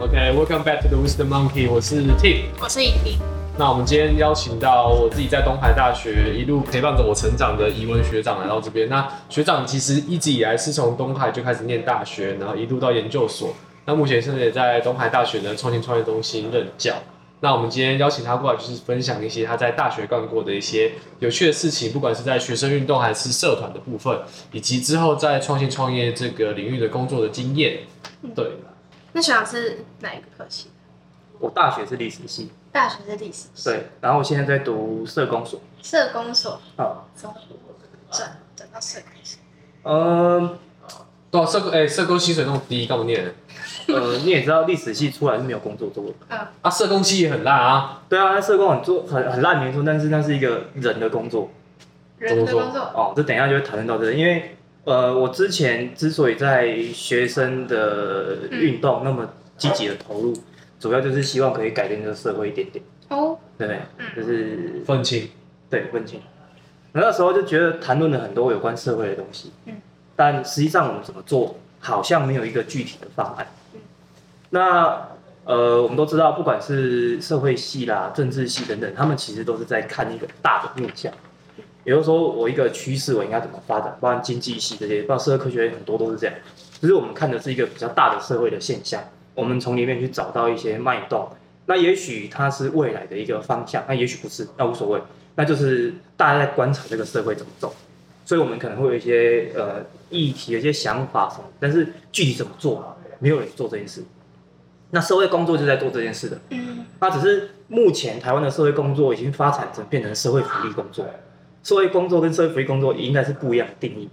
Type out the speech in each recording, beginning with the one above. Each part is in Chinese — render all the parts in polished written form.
OK, welcome back to the Wisdom Monkey. 我是 Tim， 我是尹婷。那我们今天邀请到我自己在东海大学一路陪伴着我成长的怡文学长来到这边。那学长其实一直以来是从东海就开始念大学，然后一路到研究所。那目前甚至也在东海大学的创新创业中心任教。那我们今天邀请他过来，就是分享一些他在大学干过的一些有趣的事情，不管是在学生运动还是社团的部分，以及之后在创新创业这个领域的工作的经验。对，那学长是哪一个科系？我大学是历史系。大学是历史系。对，然后我现在在读社工所。社工所。好，从转到社工所。对啊，社工薪水那么低，干嘛念？你也知道历史系出来是没有工作做的。啊，社工系也很烂啊。对啊，社工很烂没错，但是那是一个人的工作。人的工作。哦，这等一下就会谈论到这个，因为我之前之所以在学生的运动那么积极的投入，主要就是希望可以改变这个社会一点点。哦。对不对？就是愤青。对，愤青。那时候就觉得谈论了很多有关社会的东西。嗯。但实际上我们怎么做，好像没有一个具体的方案。那我们都知道，不管是社会系啦、政治系等等，他们其实都是在看一个大的面向，也就是说，我一个趋势我应该怎么发展，包含经济系这些，包括社会科学很多都是这样。只是我们看的是一个比较大的社会的现象，我们从里面去找到一些脉动。那也许它是未来的一个方向，那也许不是，那无所谓，那就是大家在观察这个社会怎么走。所以我们可能会有一些议题、有一些想法什么，但是具体怎么做，没有人做这件事。那社会工作就在做这件事的，那只是目前台湾的社会工作已经发展成变成社会福利工作，社会工作跟社会福利工作应该是不一样的定义。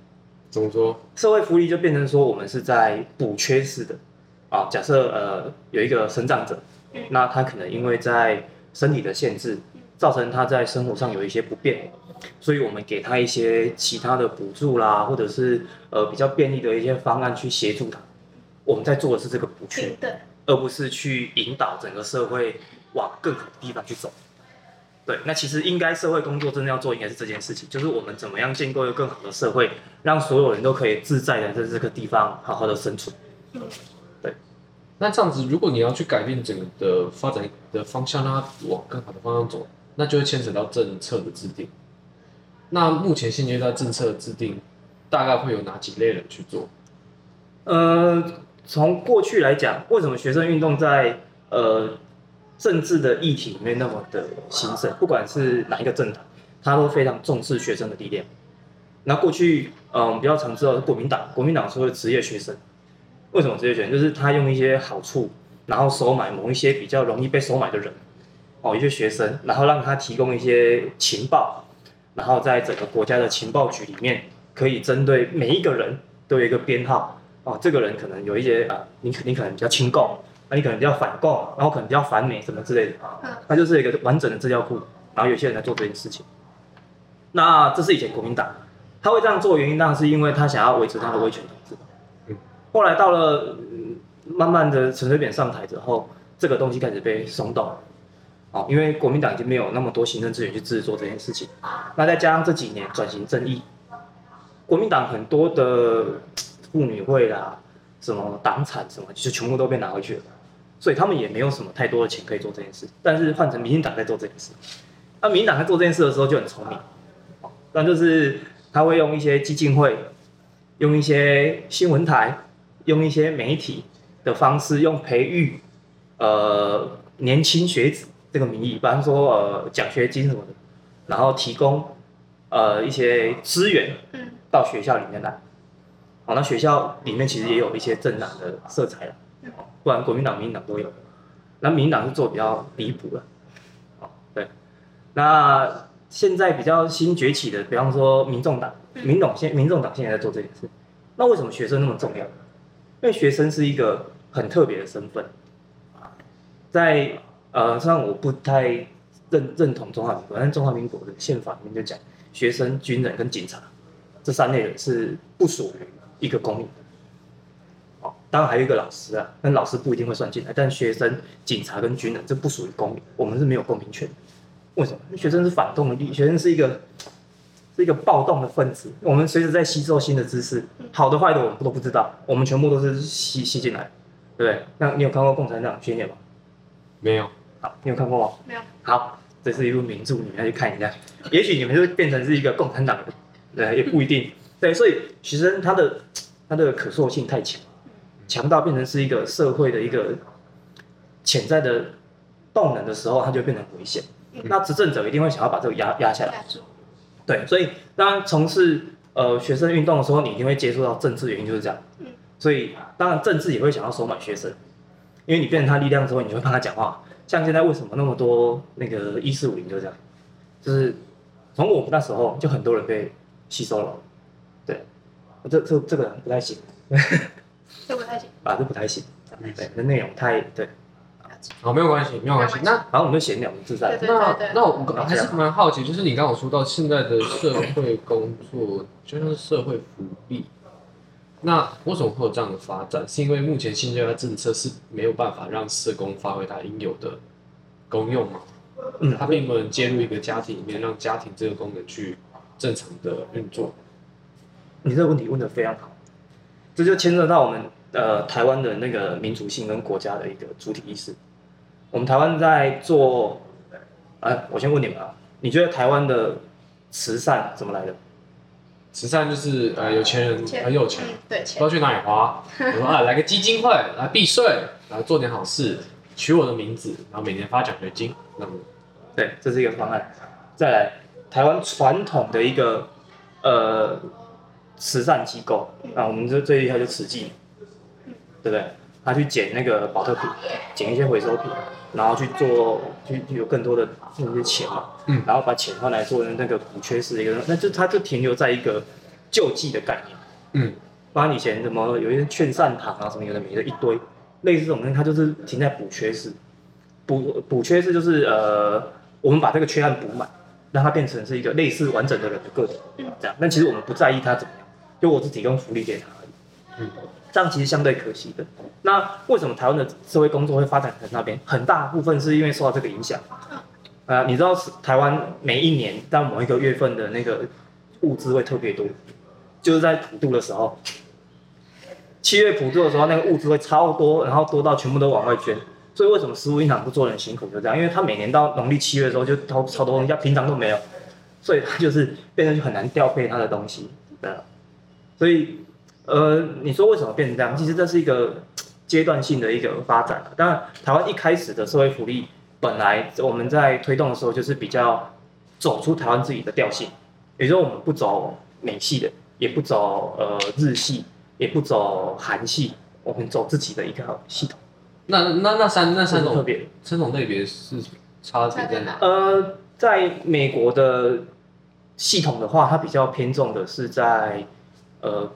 怎么说？社会福利就变成说我们是在补缺失的，啊，假设有一个身障者，那他可能因为在身体的限制，造成他在生活上有一些不便。所以我们给他一些其他的补助啦，或者是比较便利的一些方案去协助他。我们在做的是这个补缺，而不是去引导整个社会往更好的地方去走。对，那其实应该社会工作真正要做应该是这件事情，就是我们怎么样建构一个更好的社会，让所有人都可以自在的在这个地方好好的生存。对。那这样子，如果你要去改变整个的发展的方向，让它往更好的方向走，那就会牵扯到政策的制定。那目前现阶段政策制定大概会有哪几类人去做？从过去来讲，为什么学生运动在政治的议题里面那么的兴盛？不管是哪一个政党，他都非常重视学生的力量。那过去我们比较常知道是国民党，国民党是职业学生。为什么职业学生？就是他用一些好处，然后收买某一些比较容易被收买的人，哦，一些学生，然后让他提供一些情报。然后在整个国家的情报局里面，可以针对每一个人都有一个编号哦。这个人可能有一些你可能比较亲共，那你可能比较反共，然后可能比较反美什么之类的。那就是一个完整的资料库。然后有些人在做这件事情。那这是以前国民党，他会这样做的原因，当然是因为他想要维持他的威权统治。后来到了慢慢的陈水扁上台之后，这个东西开始被松动。因为国民党已经没有那么多行政资源去制作这件事情，那再加上这几年转型正义，国民党很多的妇女会啦、什么党产什么，就全部都被拿回去了，所以他们也没有什么太多的钱可以做这件事。但是换成民进党在做这件事，那民进党在做这件事的时候就很聪明，那就是他会用一些基金会、用一些新闻台、用一些媒体的方式，用培育年轻学子。这个名义，比方说奖学金什么的，然后提供一些资源到学校里面来。好，那学校里面其实也有一些政党的色彩了，不然国民党、民进党都有。那民进党是做比较离谱了。对。那现在比较新崛起的，比方说民众党，民众党现在在做这件事。那为什么学生那么重要？因为学生是一个很特别的身份，在。虽然我不太认同中华民国，但中华民国的宪法里面就讲，学生、军人跟警察这三类人是不属于一个公民的。当然还有一个老师啊，但老师不一定会算进来。但学生、警察跟军人这不属于公民，我们是没有公民权。为什么？因为学生是反动的力，学生是一个暴动的分子。我们随时在吸收新的知识，好的坏的我们都不知道，我们全部都是吸进来。对，那你有看过《共产党宣言》吗？没有。好，你有看过吗？没有。好，这是一部名著，你们要去看一下。也许你们就会变成是一个共产党人，也不一定。对，所以学生他的可塑性太强，强到变成是一个社会的一个潜在的动能的时候，他就变成危险。那执政者一定会想要把这个压下来。对，所以当然从事学生运动的时候，你一定会接触到政治，原因就是这样。所以当然政治也会想要收买学生，因为你变成他力量之后，你就会帮他讲话。像现在为什么那么多那个1450就这样，就是从我们那时候就很多人被吸收了。对，这个不太行，这不太行啊，这不太行，对，那内容太对。哦，没有关系，没有关系。那然后我们就闲聊，我们自在。那我还是蛮好奇，就是你刚刚说到现在的社会工作，就像是社会福利，那为什么会有这样的发展？是因为目前现在的政策是没有办法让社工发挥它应有的功用吗？嗯，它并没有介入一个家庭里面，让家庭这个功能去正常的运作。你这个问题问得非常好，这就牵涉到我们。台湾的那个民族性跟国家的一个主体意识，我们台湾在做，我先问你们啊，你觉得台湾的慈善怎么来的？慈善就是有钱人很有钱，对，不知道去哪里花，我说啊来个基金会来避税，然后做点好事，取我的名字，然后每年发奖学金，那么对，这是一个方案。再来，台湾传统的一个慈善机构啊，我们这最厉害就慈济。对不对？他去捡那个保特瓶，捡一些回收品，然后去做，去有更多的那些钱嘛，然后把钱换来做那个补缺失的一个，那就他就停留在一个救济的概念，包括以前什么有一些劝善堂啊什么有的没的一堆，类似这种东西，他就是停在补缺失，补缺失就是我们把这个缺憾补满，让它变成是一个类似完整的人的个体，这样，但其实我们不在意他怎么样，就我只提供福利给他而已，这样其实相对可惜的。那为什么台湾的社会工作会发展成那边？很大部分是因为受到这个影响。你知道台湾每一年到某一个月份的那个物资会特别多，就是在普渡的时候，7月普渡的时候，那个物资会超多，然后多到全部都往外捐。所以为什么食物银行不做人辛苦就这样？因为他每年到农历7月的时候就超多东西，平常都没有，所以他就是变成就很难调配他的东西。对，所以。你说为什么变成这样？其实这是一个阶段性的一个发展。当然，台湾一开始的社会福利，本来我们在推动的时候就是比较走出台湾自己的调性，也就是我们不走美系的，也不走日系，也不走韩系，我们走自己的一个系统。那三种类别是差别在哪？在美国的系统的话，它比较偏重的是在。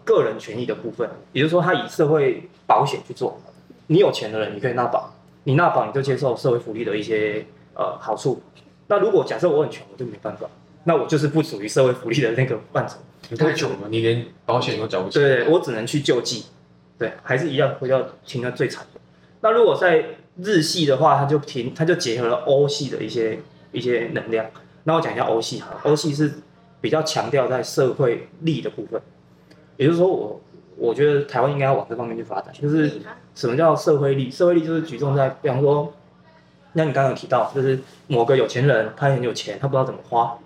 个人权益的部分，也就是说，他以社会保险去做。你有钱的人，你可以纳保，你纳保你就接受社会福利的一些好处。那如果假设我很穷，我就没办法，那我就是不属于社会福利的那个范畴。你太穷了，你连保险都缴不起。对，我只能去救济。对，还是一样回到停到最惨的。那如果在日系的话，他就结合了欧系的一些能量。那我讲一下欧系哈，欧系是比较强调在社会力的部分。也就是说我觉得台湾应该要往这方面去发展，就是什么叫社会力？社会力就是举重在，比方说，像你刚刚有提到，就是某个有钱人他很有钱，他不知道怎么花，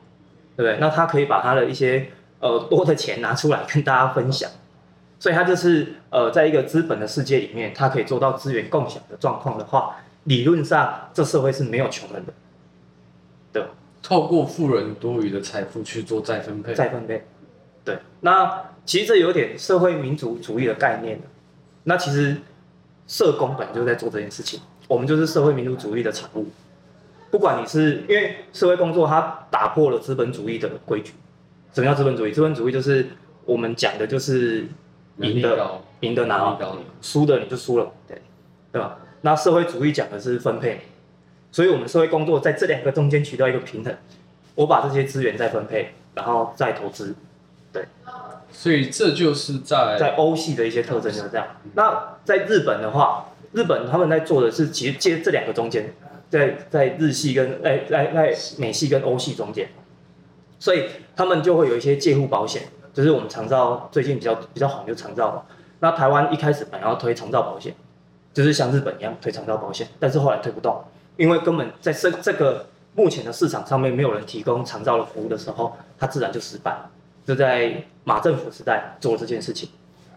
对不对？那他可以把他的一些多的钱拿出来跟大家分享，所以他就是在一个资本的世界里面，他可以做到资源共享的状况的话，理论上这社会是没有穷人的，对吧？透过富人多余的财富去做再分配，对，那。其实这有点社会民主主义的概念了。那其实社工本来就在做这件事情，我们就是社会民主主义的产物。不管你是因为社会工作，它打破了资本主义的规矩。什么叫资本主义？资本主义就是我们讲的，就是赢的拿到，输的你就输了，对吧？那社会主义讲的是分配，所以我们社会工作在这两个中间取到一个平衡。我把这些资源再分配，然后再投资，对。所以这就是在欧系的一些特征就是这样。那在日本的话，日本他们在做的是其实接这两个中间，在日系跟在美系跟欧系中间，所以他们就会有一些介护保险，就是我们长照最近比较红就长照嘛。那台湾一开始本来要推长照保险，就是像日本一样推长照保险，但是后来推不动，因为根本在这个目前的市场上面没有人提供长照的服务的时候，它自然就失败了。就在马政府时代做了这件事情，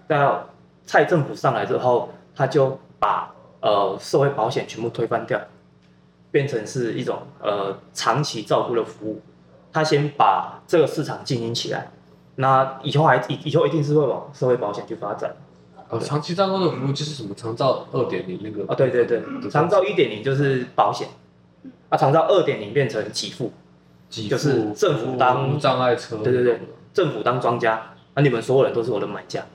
那蔡政府上来之后，他就把社会保险全部推翻掉，变成是一种长期照顾的服务。他先把这个市场经营起来，那以后一定是会往社会保险去发展。哦，长期照顾的服务就是什么？长照 2.0 那个？啊、哦，对对对，长照 1.0 就是保险，啊，长照 2.0 变成给付，就是政府当无障碍车，对对对，政府当庄家，那、啊、你们所有人都是我的买家，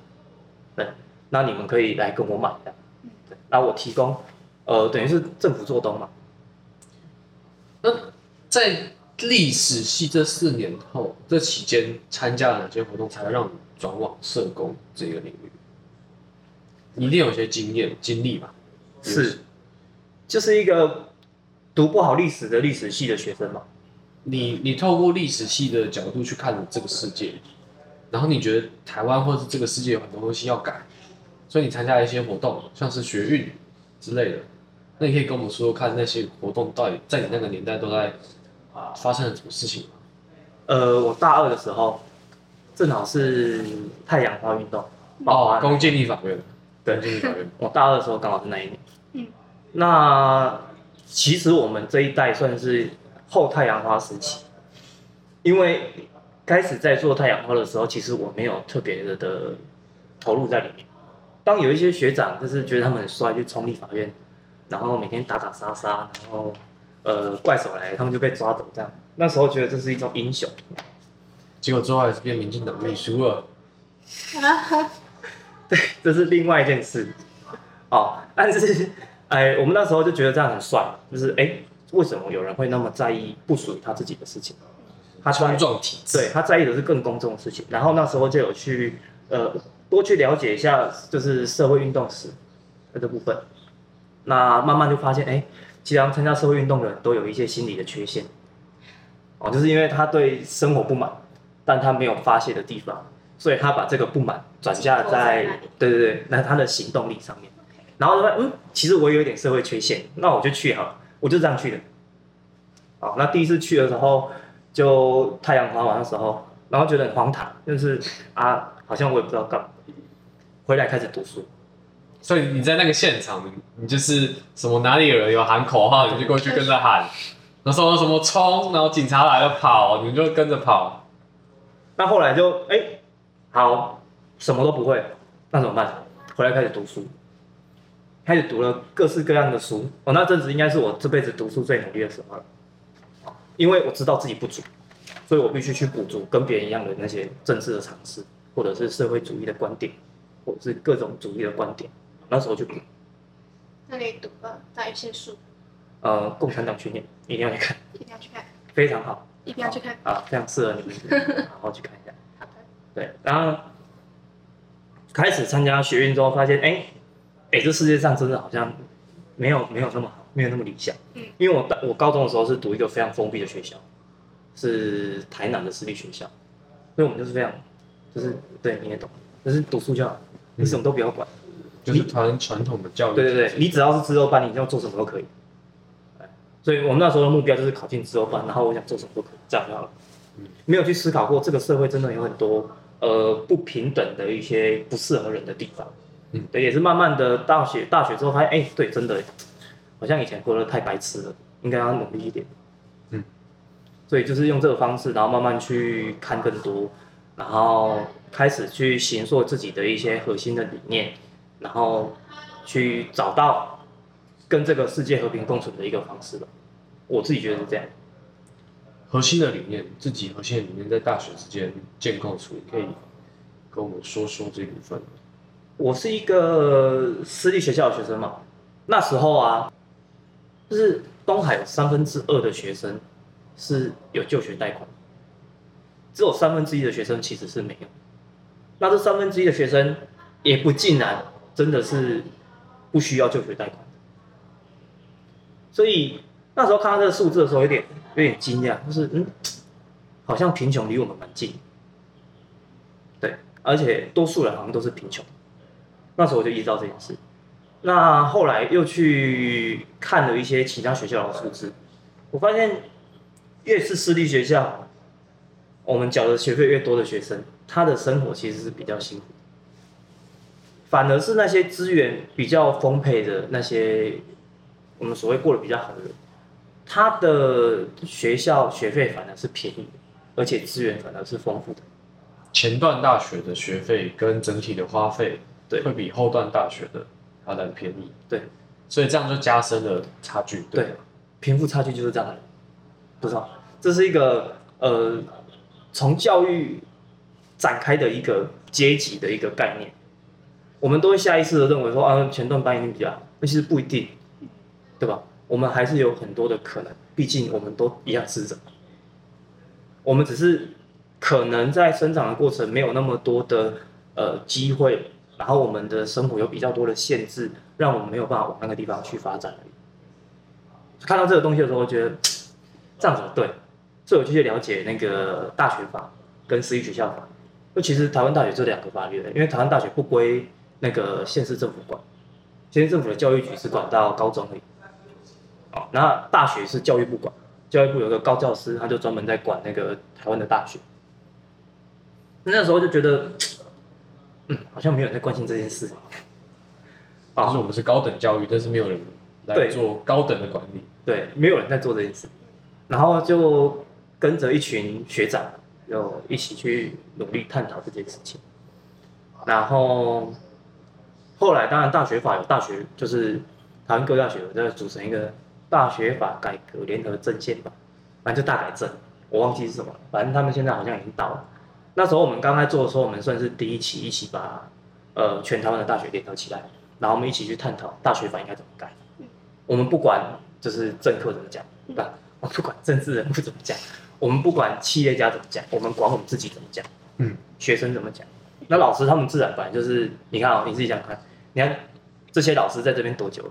对，那你们可以来跟我买的，那我提供，等于是政府做东嘛。那在历史系这4年后，这期间参加了哪些活动，才能让你转往社工这个领域？一定有些经验、经历嘛？是，就是一个读不好历史的历史系的学生嘛。你透过历史系的角度去看这个世界，然后你觉得台湾或是这个世界有很多东西要改，所以你参加了一些活动，像是学运之类的。那你可以跟我们说说看，那些活动到底在你那个年代都在发生了什么事情吗？我大2的时候，正好是太阳花运动。哦，公建立法院。对，我大2的时候刚好是那一年。嗯，那其实我们这一代算是后太阳花时期，因为开始在做太阳花的时候，其实我没有特别的投入在里面。当有一些学长就是觉得他们很帅，去冲立法院，然后每天打打杀杀，然后怪手来，他们就被抓走这样。那时候觉得这是一种英雄，结果最后还是变民进党秘书了。对，这是另外一件事，哦，但是，哎，我们那时候就觉得这样很帅，就是哎，为什么有人会那么在意不属于他自己的事情？他冲撞体制，对，他在意的是更公众的事情。然后那时候就有去多去了解一下，就是社会运动史这部分。那慢慢就发现，哎，其实参加社会运动的人都有一些心理的缺陷，哦，就是因为他对生活不满，但他没有发泄的地方。所以他把这个不满转嫁在对那他的行动力上面，然后其实我也有点社会缺陷，那我就去好了，我就这样去的。好，那第一次去的时候就太阳花完的时候，然后觉得很荒唐，就是啊，好像我也不知道干嘛。回来开始读书，所以你在那个现场，你就是什么哪里有人有喊口号，你就过去跟着喊，然后说什么冲，然后警察来了跑，你就跟着跑。那后来就好，什么都不会，那怎么办？回来开始读书，开始读了各式各样的书。哦，那阵子应该是我这辈子读书最努力的时候了，因为我知道自己不足，所以我必须去补足跟别人一样的那些政治的常识，或者是社会主义的观点，或者是各种主义的观点。那时候就读。那你读了哪一些书？共产党训练一定要去看，一定要去看，非常好，一定要去看啊，非常适合你们，好好去看一下。对，然后开始参加学运之后，发现这世界上真的好像没有那么好，没有那么理想。因为我高中的时候是读一个非常封闭的学校，是台南的私立学校，所以我们就是非常，就是对你也懂，就是读书就好，你什么都不要管，就是传统的教育。对，你只要是资优班，你要做什么都可以。所以我们那时候的目标就是考进资优班，然后我想做什么都可以，这样就好了。没有去思考过这个社会真的有很多不平等的一些不适合人的地方，对，也是慢慢的大学之后发现，对，真的好像以前过得太白痴了，应该要努力一点，所以就是用这个方式，然后慢慢去看更多，然后开始去形塑自己的一些核心的理念，然后去找到跟这个世界和平共存的一个方式吧，我自己觉得是这样。核心的理念，自己核心的理念在大学之间建构出，可以跟我们说说这部分。我是一个私立学校的学生嘛，那时候啊，就是东海有2/3的学生是有就学贷款，只有1/3的学生其实是没有。那这1/3的学生也不尽然真的是不需要就学贷款，所以那时候看到这个数字的时候有点惊讶，就是好像贫穷离我们蛮近，对，而且多数人好像都是贫穷。那时候我就意识到这件事，那后来又去看了一些其他学校的数字，我发现越是私立学校，我们缴的学费越多的学生，他的生活其实是比较辛苦，反而是那些资源比较丰沛的那些我们所谓过得比较好的人，他的学校学费反而是便宜的，而且资源反而是丰富的。前段大学的学费跟整体的花费，对，会比后段大学的它很便宜，对，所以这样就加深了差距，对，贫富差距就是这样的，不知道，这是一个从教育展开的一个阶级的一个概念，我们都会下意识的认为说啊，前段班一定比较好，但其实不一定，对吧？我们还是有很多的可能，毕竟我们都一样是人，我们只是可能在生长的过程没有那么多的机会。然后我们的生活有比较多的限制，让我们没有办法往那个地方去发展而已。看到这个东西的时候，我觉得这样子对，所以我就去了解那个大学法跟私立学校法。那其实台湾大学这两个法律，因为台湾大学不归那个县市政府管，县市政府的教育局是管到高中而已。哦，那大学是教育部管，教育部有个高教司，他就专门在管那个台湾的大学。那时候就觉得。好像没有人在关心这件事。啊，就是我们是高等教育，但是没有人来做高等的管理。对，没有人在做这件事。然后就跟着一群学长，就一起去努力探讨这件事情。然后后来，当然大学法有大学，就是台湾各大学有在组成一个大学法改革联合阵线吧，反正就大改正，我忘记是什么了。反正他们现在好像已经到了。那时候我们刚开始做的时候，我们算是第一期，一起把全台湾的大学联合起来，然后我们一起去探讨大学法应该怎么改。我们不管就是政客怎么讲，对，我们不管政治人物怎么讲，我们不管企业家怎么讲，我们管我们自己怎么讲，学生怎么讲。那老师他们自然反正就是，你看哦，你自己想看，你看这些老师在这边多久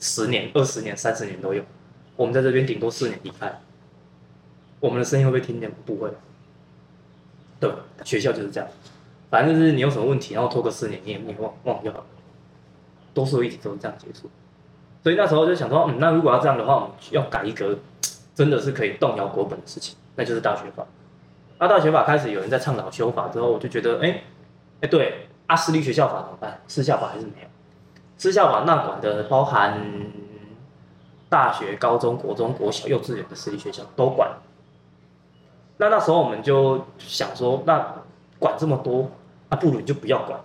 ？10年、20年、30年都有，我们在这边顶多4年离开，我们的声音会不会听见？不会。对，学校就是这样，反正就是你有什么问题，然后拖个4年，你也忘就好了。多数一直都是这样结束，所以那时候就想说，那如果要这样的话，我们要改一个真的是可以动摇国本的事情，那就是大学法。那大学法开始有人在倡导修法之后，我就觉得，对，私立学校法怎么办？私校法还是没有。私校法那管的包含大学、高中、国中、国小、幼稚园的私立学校都管。那时候我们就想说，那管这么多，不如你就不要管，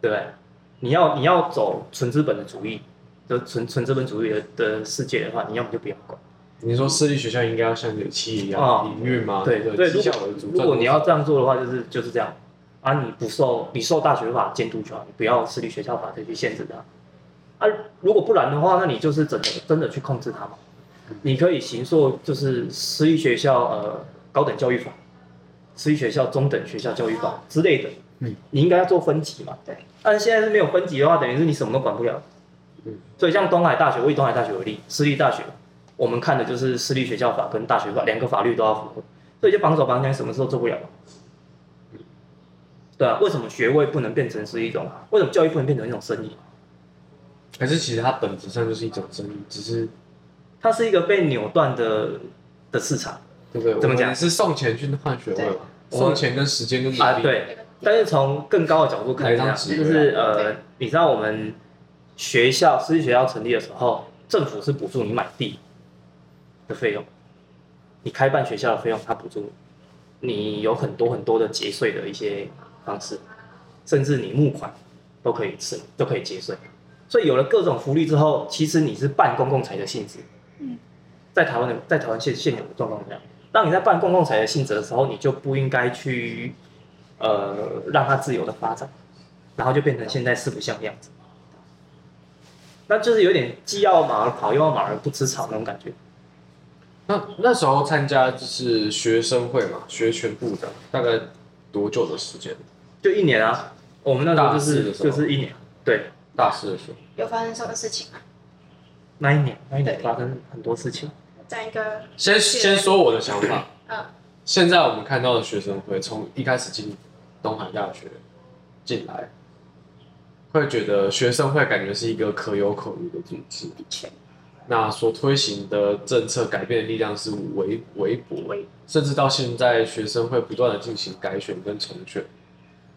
对不对？你要走纯资本的主义，就纯资本主义的世界的话，你要么就不要管。你说私立学校应该要像有企业一样营运吗？对对，如果你要这样做的话，就是这样啊，你受大学法监督就好，你不要私立学校法再去限制它啊。如果不然的话，那你就是真的去控制它嘛。你可以行塑就是私立学校高等教育法、私立学校中等学校教育法之类的，你应该要做分级嘛。对，但是现在是没有分级的话，等于是你什么都管不了。所以像东海大学，我以东海大学为例，私立大学我们看的就是私立学校法跟大学法两个法律都要符合，所以就绑手绑脚，什么事都做不了。对啊，为什么学位不能变成是一种？为什么教育不能变成一种生意？还是其实它本质上就是一种生意，只是。它是一个被扭断的市场，对不对？怎么讲？是送钱去换学位嘛？送钱跟时间跟努力啊，对。但是从更高的角度看，就是你知道我们学校私立学校成立的时候，政府是补助你买地的费用，你开办学校的费用它补助你，你有很多很多的节税的一些方式，甚至你募款都可以节税。所以有了各种福利之后，其实你是办公共财的性质。在台湾现有的状况这样，当你在办公共财的性质的时候，你就不应该去让它自由的发展，然后就变成现在四不像的样子。那就是有点既要马儿跑，又要马儿不吃草那种感觉。那时候参加就是学生会嘛，学全部的，大概多久的时间？就1年啊，我们那时候就是1年，对，大四的时候。有发生什么事情吗？那一年发生很多事情。先说我的想法。现在我们看到的学生会，从一开始进东海大学进来，会觉得学生会感觉是一个可有可无的组织。的确。那所推行的政策改变的力量是微薄，甚至到现在学生会不断的进行改选跟重选，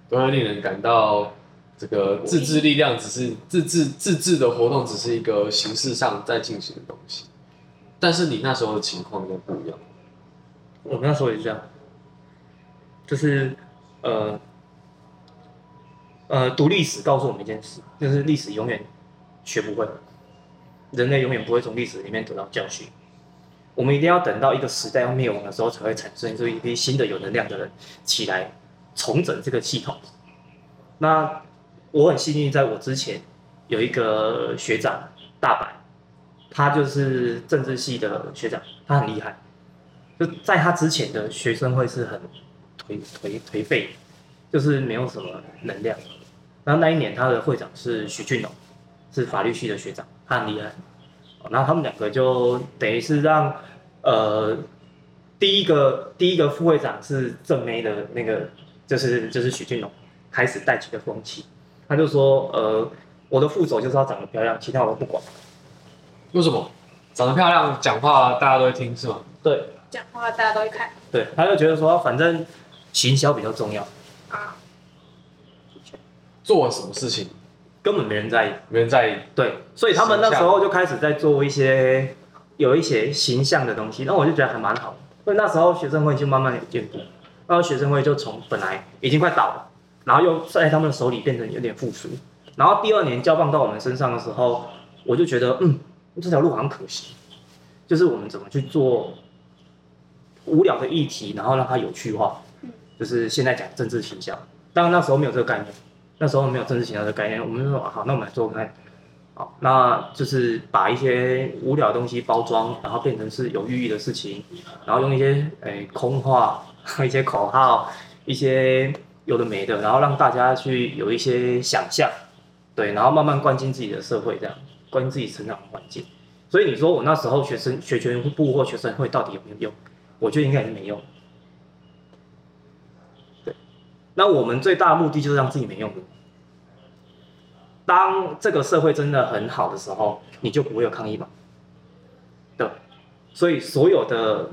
都会令人感到这个自治力量只是自治的活动只是一个形式上在进行的东西。但是你那时候的情况应该不一样。我那时候也是这样，就是读历史告诉我们一件事，就是历史永远学不会。人类永远不会从历史里面得到教训，我们一定要等到一个时代要灭亡的时候，才会产生出一批新的有能量的人起来重整这个系统。那我很幸运，在我之前有一个学长大白，他就是政治系的学长，他很厉害。就在他之前的学生会是很颓废，就是没有什么能量。然后那一年他的会长是许俊龙，是法律系的学长。他很厉害，然后他们两个就等于是让第一个副会长是正妹的那个，就是许俊龙开始带起的风气。他就说我的副手就是要长得漂亮，其他我都不管。为什么？长得漂亮，讲话大家都会听是吗？对，讲话大家都会看。对，他就觉得说反正行销比较重要啊，做什么事情。根本没人在意，对，所以他们那时候就开始在做有一些形象的东西，那我就觉得还蛮好的。所以那时候学生会就慢慢有进步，然后学生会就从本来已经快倒了，然后又在他们的手里变成有点复苏。然后第二年交棒到我们身上的时候，我就觉得这条路好像可惜，就是我们怎么去做无聊的议题，然后让它有趣化，就是现在讲政治形象，当然那时候没有这个概念。那时候没有政治形象的概念，我们就说好，那我们来做看，好，那就是把一些无聊的东西包装，然后变成是有寓意的事情，然后用一些空话、一些口号、一些有的没的，然后让大家去有一些想象，对，然后慢慢关进自己的社会，这样关进自己成长的环境。所以你说我那时候学权部或学生会到底有没有用？我觉得应该也是没用。那我们最大的目的就是让自己没用的。当这个社会真的很好的时候，你就不会有抗议嘛。对，所以所有的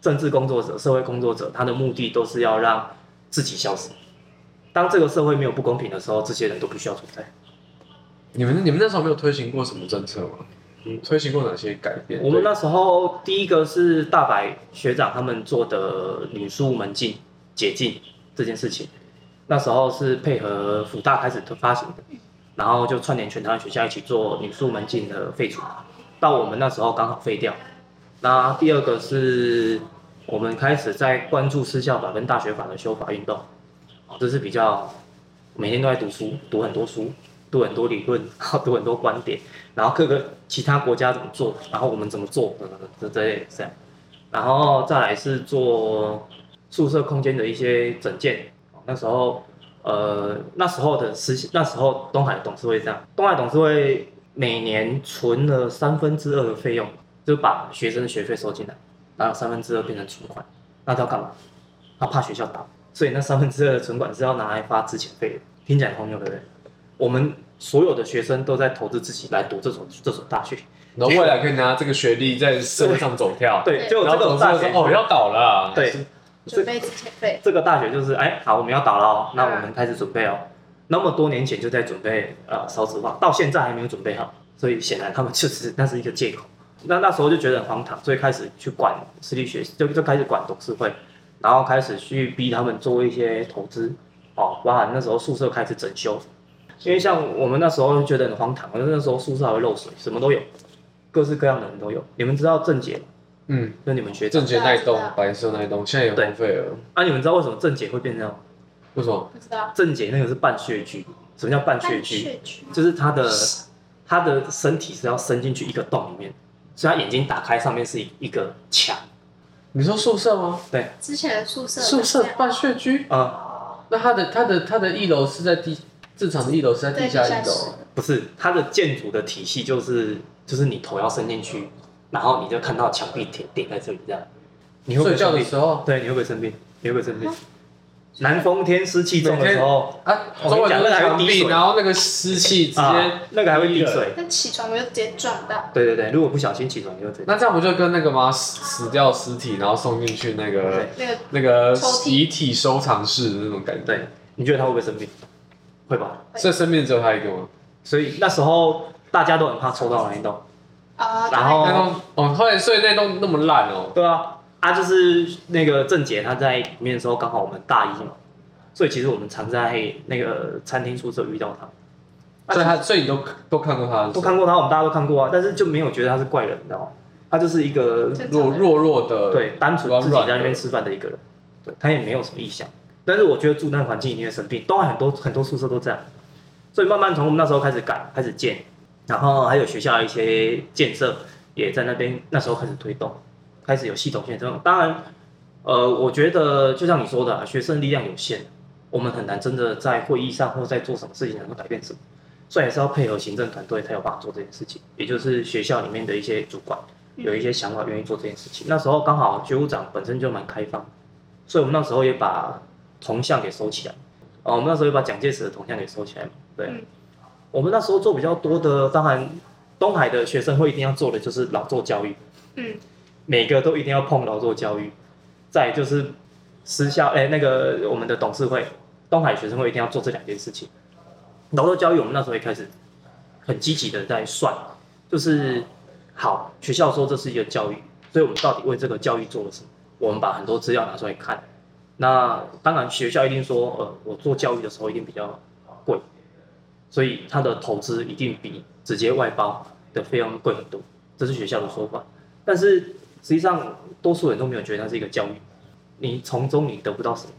政治工作者、社会工作者，他的目的都是要让自己消失。当这个社会没有不公平的时候，这些人都不需要存在。你们那时候没有推行过什么政策吗？推行过哪些改变？我们那时候第一个是大白学长他们做的女书门禁解禁这件事情，那时候是配合辅大开始发行的，然后就串联全台湾学校一起做女宿门禁的废除，到我们那时候刚好废掉。那第二个是我们开始在关注私校法跟大学法的修法运动，这是比较每天都在读书，读很多书，读很多理论，然后读很多观点，然后各个其他国家怎么做，然后我们怎么做这类这样，然后再来是做宿舍空间的一些整建。那时候东海董事会这样，东海董事会每年存了2/3的费用，就把学生的学费收进来，然后2/3变成存款。那他要干嘛？他怕学校倒，所以那2/3的存款是要拿来发资遣费的。听起来荒谬的人，我们所有的学生都在投资自己来读这所大学，然后未来可以拿这个学历在社会上走跳。对，就这种大学哦要倒了，对。准备资遣费，这个大学就是好，我们要倒了哦，那我们开始准备哦。那么多年前就在准备少子化，到现在还没有准备好，所以显然他们那是一个借口。那时候就觉得很荒唐，所以开始去管私立学校，就开始管董事会，然后开始去逼他们做一些投资哦，包含那时候宿舍开始整修，因为像我们那时候觉得很荒唐，那时候宿舍还会漏水，什么都有，各式各样的人都有。你们知道郑捷吗？就你们学长，郑捷那一栋白色那一栋，现在也荒废了。你们知道为什么郑捷会变这样？为什么？不知道。郑捷那个是半穴居，什么叫半穴居？就是他的身体是要伸进去一个洞里面，所以他眼睛打开，上面是一个墙。你说宿舍吗？对，之前的宿舍半穴居啊。那他的一楼是在正常的一楼是在地下一楼，不是？他的建筑的体系就是你头要伸进去。然后你就看到墙壁顶在这里，这样。你会不会睡觉的时候？对，你会不会生病？你会不会生病？南风天湿气重的时候啊，周围都还会滴水，然后那个湿气直接、啊、那个还会滴水，那起床就直接撞到。对对对，如果不小心起床就直接。那这样不就跟那个吗？死掉尸体然后送进去那个遗体收藏室的那种感觉。对，你觉得他会不会生病？会吧。所以生病只有他一个吗？所以那时候大家都很怕抽到那一栋啊，然后那栋哦，后来所以那栋那么烂哦。对啊。他就是那个郑杰，他在里面的时候刚好我们大一嘛，所以其实我们常在那个餐厅宿舍遇到他。所以你都看过他？都看过他，我们大家都看过啊，但是就没有觉得他是怪人，你知道吗？他就是一个弱的，对，单纯自己在那边吃饭的一个人，对，他也没有什么异响。但是我觉得住那环境一定会生病，当然很多宿舍都这样，所以慢慢从我们那时候开始改，开始建，然后还有学校一些建设也在那边那时候开始推动。开始有系统性这种，当然，我觉得就像你说的、啊，学生力量有限，我们很难真的在会议上或在做什么事情能够改变什么，所以还是要配合行政团队才有办法做这件事情，也就是学校里面的一些主管有一些想法愿意做这件事情。那时候刚好学务长本身就蛮开放，所以我们那时候也把铜像给收起来，我们那时候也把蒋介石的铜像给收起来嘛，对、嗯。我们那时候做比较多的，当然东海的学生会一定要做的就是劳作教育，嗯。每个都一定要碰劳作教育，再就是私校那个我们的董事会、东海学生会一定要做这两件事情。劳作教育我们那时候也开始很积极的在算，就是好学校说这是一个教育，所以我们到底为这个教育做了什么？我们把很多资料拿出来看。那当然学校一定说，我做教育的时候一定比较贵，所以它的投资一定比直接外包的费用贵很多，这是学校的说法，但是。实际上，多数人都没有觉得它是一个教育，你从中你得不到什么，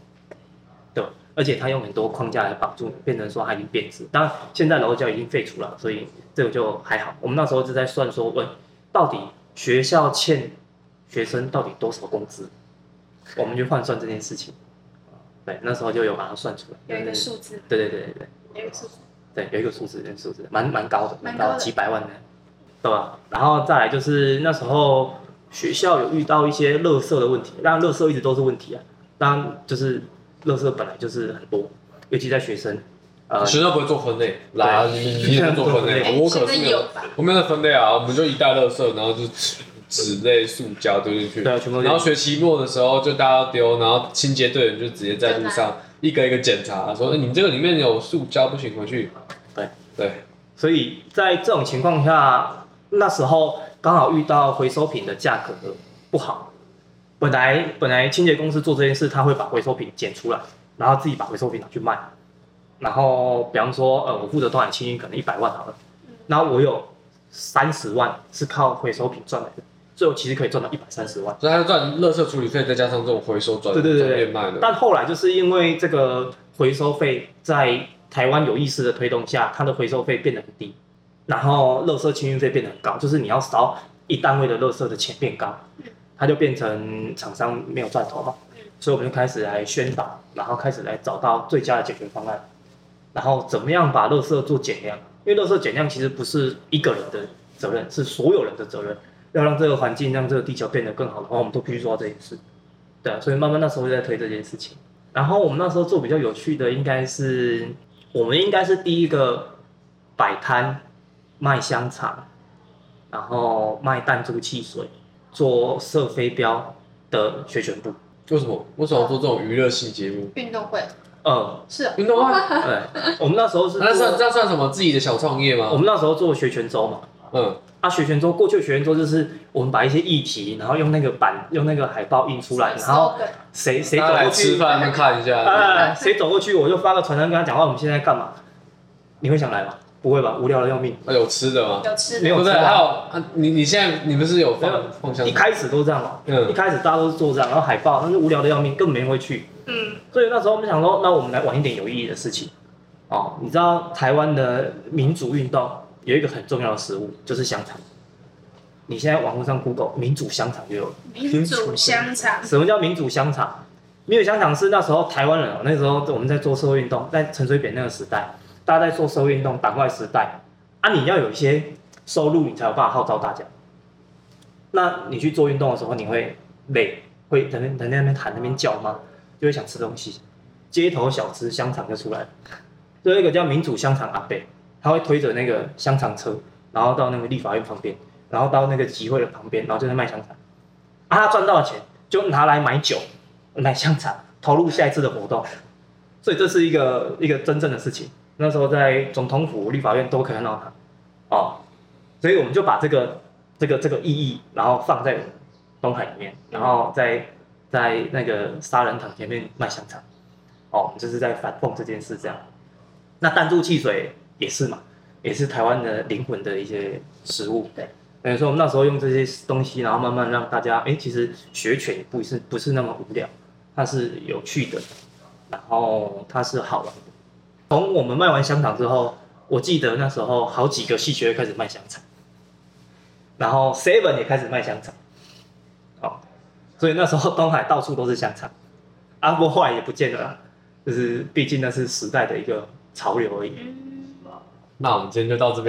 对，而且他用很多框架来绑住你，变成说它已经变质。当然，现在劳教已经废除了，所以这个就还好。我们那时候就在算说，问到底学校欠学生到底多少工资，我们就换算这件事情。对，那时候就有把它算出来，有一个数字。对，有一个数字。对，有一个数字，蛮高的，几百万的，对吧？然后再来就是那时候。学校有遇到一些垃圾的问题，当然垃圾一直都是问题啊。当然就是垃圾本来就是很多，尤其在学生，学校不会做分类，来，你也不做分类，我可是我没有分类啊，我们就一袋垃圾，然后就纸类、塑胶丢进去，对、啊，全部。然后学期末的时候就大家丢，然后清洁队员就直接在路上一个一个检查，说你这个里面有塑胶，不行回去。对，所以在这种情况下，那时候。刚好遇到回收品的价格不好，本来清洁公司做这件事，他会把回收品捡出来，然后自己把回收品拿去卖，然后比方说，我负责东海清运可能100万好了，然后我有30万是靠回收品赚来的，最后其实可以赚到130万，所以他就赚垃圾处理费再加上这种回收转变卖的。但后来就是因为这个回收费在台湾有意识的推动下，它的回收费变得很低。然后，垃圾清运费变得很高，就是你要烧一单位的垃圾的钱变高，它就变成厂商没有赚头嘛。所以我们就开始来宣导，然后开始来找到最佳的解决方案，然后怎么样把垃圾做减量？因为垃圾减量其实不是一个人的责任，是所有人的责任。要让这个环境、让这个地球变得更好的话，我们都必须做到这件事。对啊，所以慢慢那时候就在推这件事情。然后我们那时候做比较有趣的，我们应该是第一个摆摊。卖香肠，然后卖弹珠汽水，做射飞镖的学全部。为什么做这种娱乐性节目？运动会。是、啊。运动会。对，我们那时候是。那算什么？自己的小创业吗？我们那时候做学全周嘛。嗯。学全周过去的学全周就是我们把一些议题，然后用那个版，用那个海报印出来，然后谁走过去来吃饭，他看一下。谁走过去，我就发个传单跟他讲话，我们现在干嘛？你会想来吗？不会吧，无聊的要命。有吃的吗？有吃的，没有吃的。还有你现在你们是有放香肠？一开始都这样嘛，一开始大家都是做这样，然后海报，但是无聊的要命，根本没人会去。所以那时候我们想说，那我们来玩一点有意义的事情。你知道台湾的民主运动有一个很重要的食物，就是香肠。你现在网络上 Google 民主香肠就有了。民主香肠。什么叫民主香肠？民主香肠是那时候台湾人，那时候我们在做社会运动，在陈水扁那个时代。大家在做社会运动、党外时代啊，你要有一些收入，你才有办法号召大家。那你去做运动的时候，你会累，会在那边喊、那边叫吗？就会想吃东西。街头小吃香肠就出来了，就有一个叫民主香肠阿伯，他会推着那个香肠车，然后到那个立法院旁边，然后到那个集会的旁边，然后就在卖香肠。啊，他赚到的钱就拿来买酒、买香肠，投入下一次的活动。所以这是一个真正的事情。那时候在总统府、立法院都可以看到他，哦，所以我们就把这个意义，然后放在我们东海里面，然后在那个杀人堂前面卖香肠，哦，就是在反讽这件事这样。那弹珠汽水也是嘛，也是台湾的灵魂的一些食物。对，所以说我们那时候用这些东西，然后慢慢让大家，哎，其实学拳也不是那么无聊，它是有趣的，然后它是好玩的。从我们卖完香肠之后，我记得那时候好几个系学会开始卖香肠，然后 Seven 也开始卖香肠，哦，所以那时候东海到处都是香肠，啊，不过后来也不见了啦，就是毕竟那是时代的一个潮流而已。那我们今天就到这边。